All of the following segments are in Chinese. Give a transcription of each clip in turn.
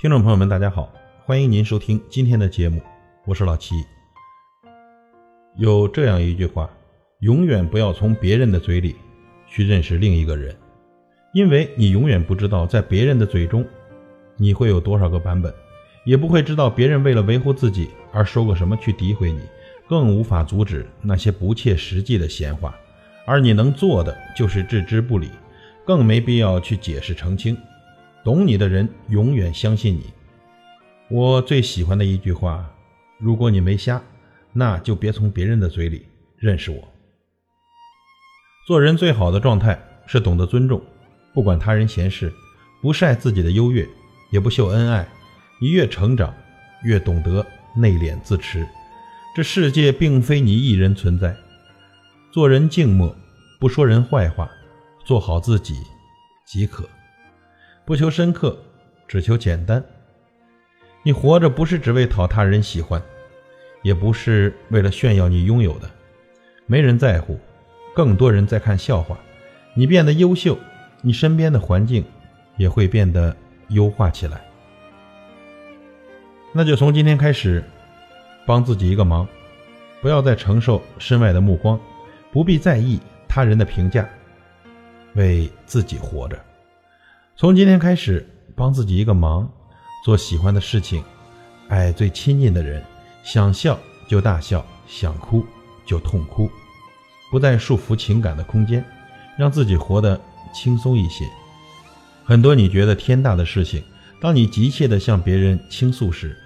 听众朋友们大家好，欢迎您收听今天的节目，我是老齐。有这样一句话，永远不要从别人的嘴里去认识另一个人，因为你永远不知道在别人的嘴中你会有多少个版本，也不会知道别人为了维护自己而说过什么去诋毁你，更无法阻止那些不切实际的闲话，而你能做的就是置之不理，更没必要去解释澄清。懂你的人永远相信你。我最喜欢的一句话，如果你没瞎，那就别从别人的嘴里认识我。做人最好的状态是懂得尊重，不管他人闲事，不晒自己的优越，也不秀恩爱。你越成长，越懂得内敛自持。这世界并非你一人存在。做人静默，不说人坏话，做好自己即可。不求深刻，只求简单。你活着不是只为讨他人喜欢，也不是为了炫耀你拥有的，没人在乎，更多人在看笑话。你变得优秀，你身边的环境也会变得优化起来。那就从今天开始，帮自己一个忙，不要再承受身外的目光，不必在意他人的评价，为自己活着。从今天开始，帮自己一个忙，做喜欢的事情，爱最亲近的人，想笑就大笑，想哭就痛哭，不再束缚情感的空间，让自己活得轻松一些。很多你觉得天大的事情，当你急切地向别人倾诉时，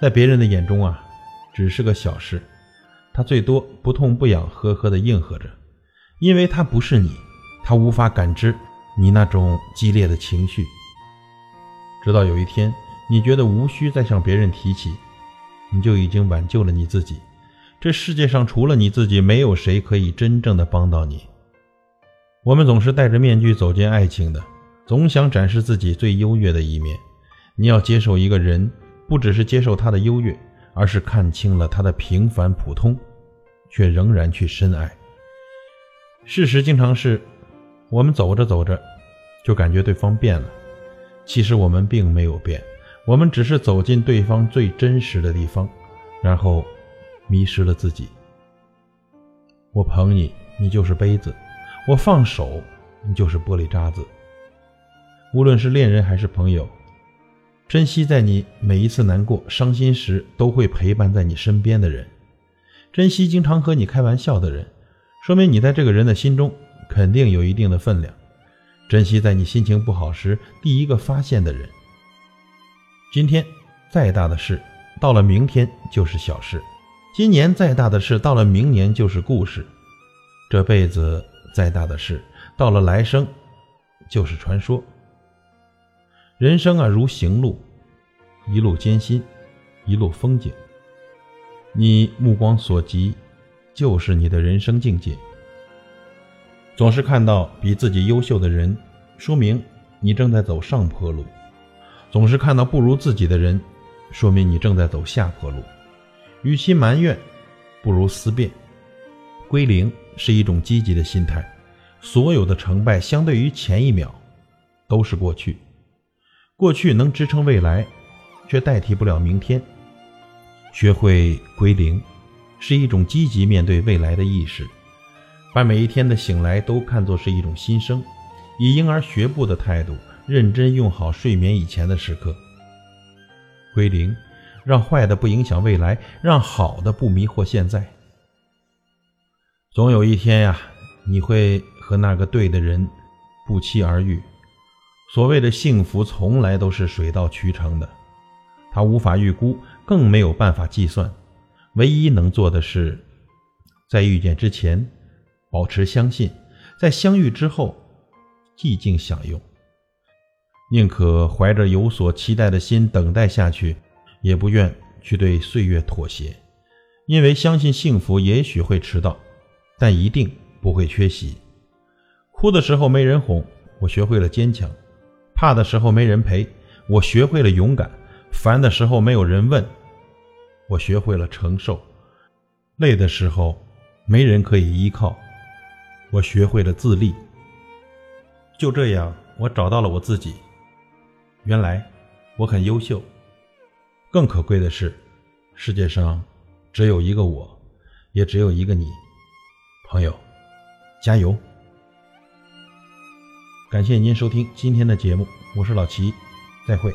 在别人的眼中啊，只是个小事，他最多不痛不痒呵呵地应和着，因为他不是你，他无法感知你那种激烈的情绪。直到有一天你觉得无需再向别人提起，你就已经挽救了你自己。这世界上除了你自己，没有谁可以真正的帮到你。我们总是戴着面具走进爱情的，总想展示自己最优越的一面。你要接受一个人，不只是接受他的优越，而是看清了他的平凡普通，却仍然去深爱。事实经常是我们走着走着就感觉对方变了，其实我们并没有变，我们只是走进对方最真实的地方，然后迷失了自己。我捧你，你就是杯子，我放手，你就是玻璃渣子。无论是恋人还是朋友，珍惜在你每一次难过伤心时都会陪伴在你身边的人，珍惜经常和你开玩笑的人，说明你在这个人的心中肯定有一定的分量。珍惜在你心情不好时第一个发现的人。今天再大的事，到了明天就是小事；今年再大的事，到了明年就是故事；这辈子再大的事，到了来生就是传说。人生啊，如行路，一路艰辛，一路风景。你目光所及，就是你的人生境界。总是看到比自己优秀的人，说明你正在走上坡路；总是看到不如自己的人，说明你正在走下坡路。与其埋怨，不如思辨。归零是一种积极的心态。所有的成败，相对于前一秒，都是过去。过去能支撑未来，却代替不了明天。学会归零，是一种积极面对未来的意识。把每一天的醒来都看作是一种新生，以婴儿学步的态度，认真用好睡眠以前的时刻。归零，让坏的不影响未来，让好的不迷惑现在。总有一天呀，你会和那个对的人不期而遇。所谓的幸福从来都是水到渠成的，它无法预估，更没有办法计算。唯一能做的是，在遇见之前保持相信，在相遇之后寂静享用。宁可怀着有所期待的心等待下去，也不愿去对岁月妥协。因为相信幸福也许会迟到，但一定不会缺席。哭的时候没人哄，我学会了坚强；怕的时候没人陪，我学会了勇敢；烦的时候没有人问，我学会了承受；累的时候没人可以依靠，我学会了自立。就这样，我找到了我自己。原来我很优秀。更可贵的是，世界上只有一个我，也只有一个你。朋友，加油！感谢您收听今天的节目，我是老齐，再会。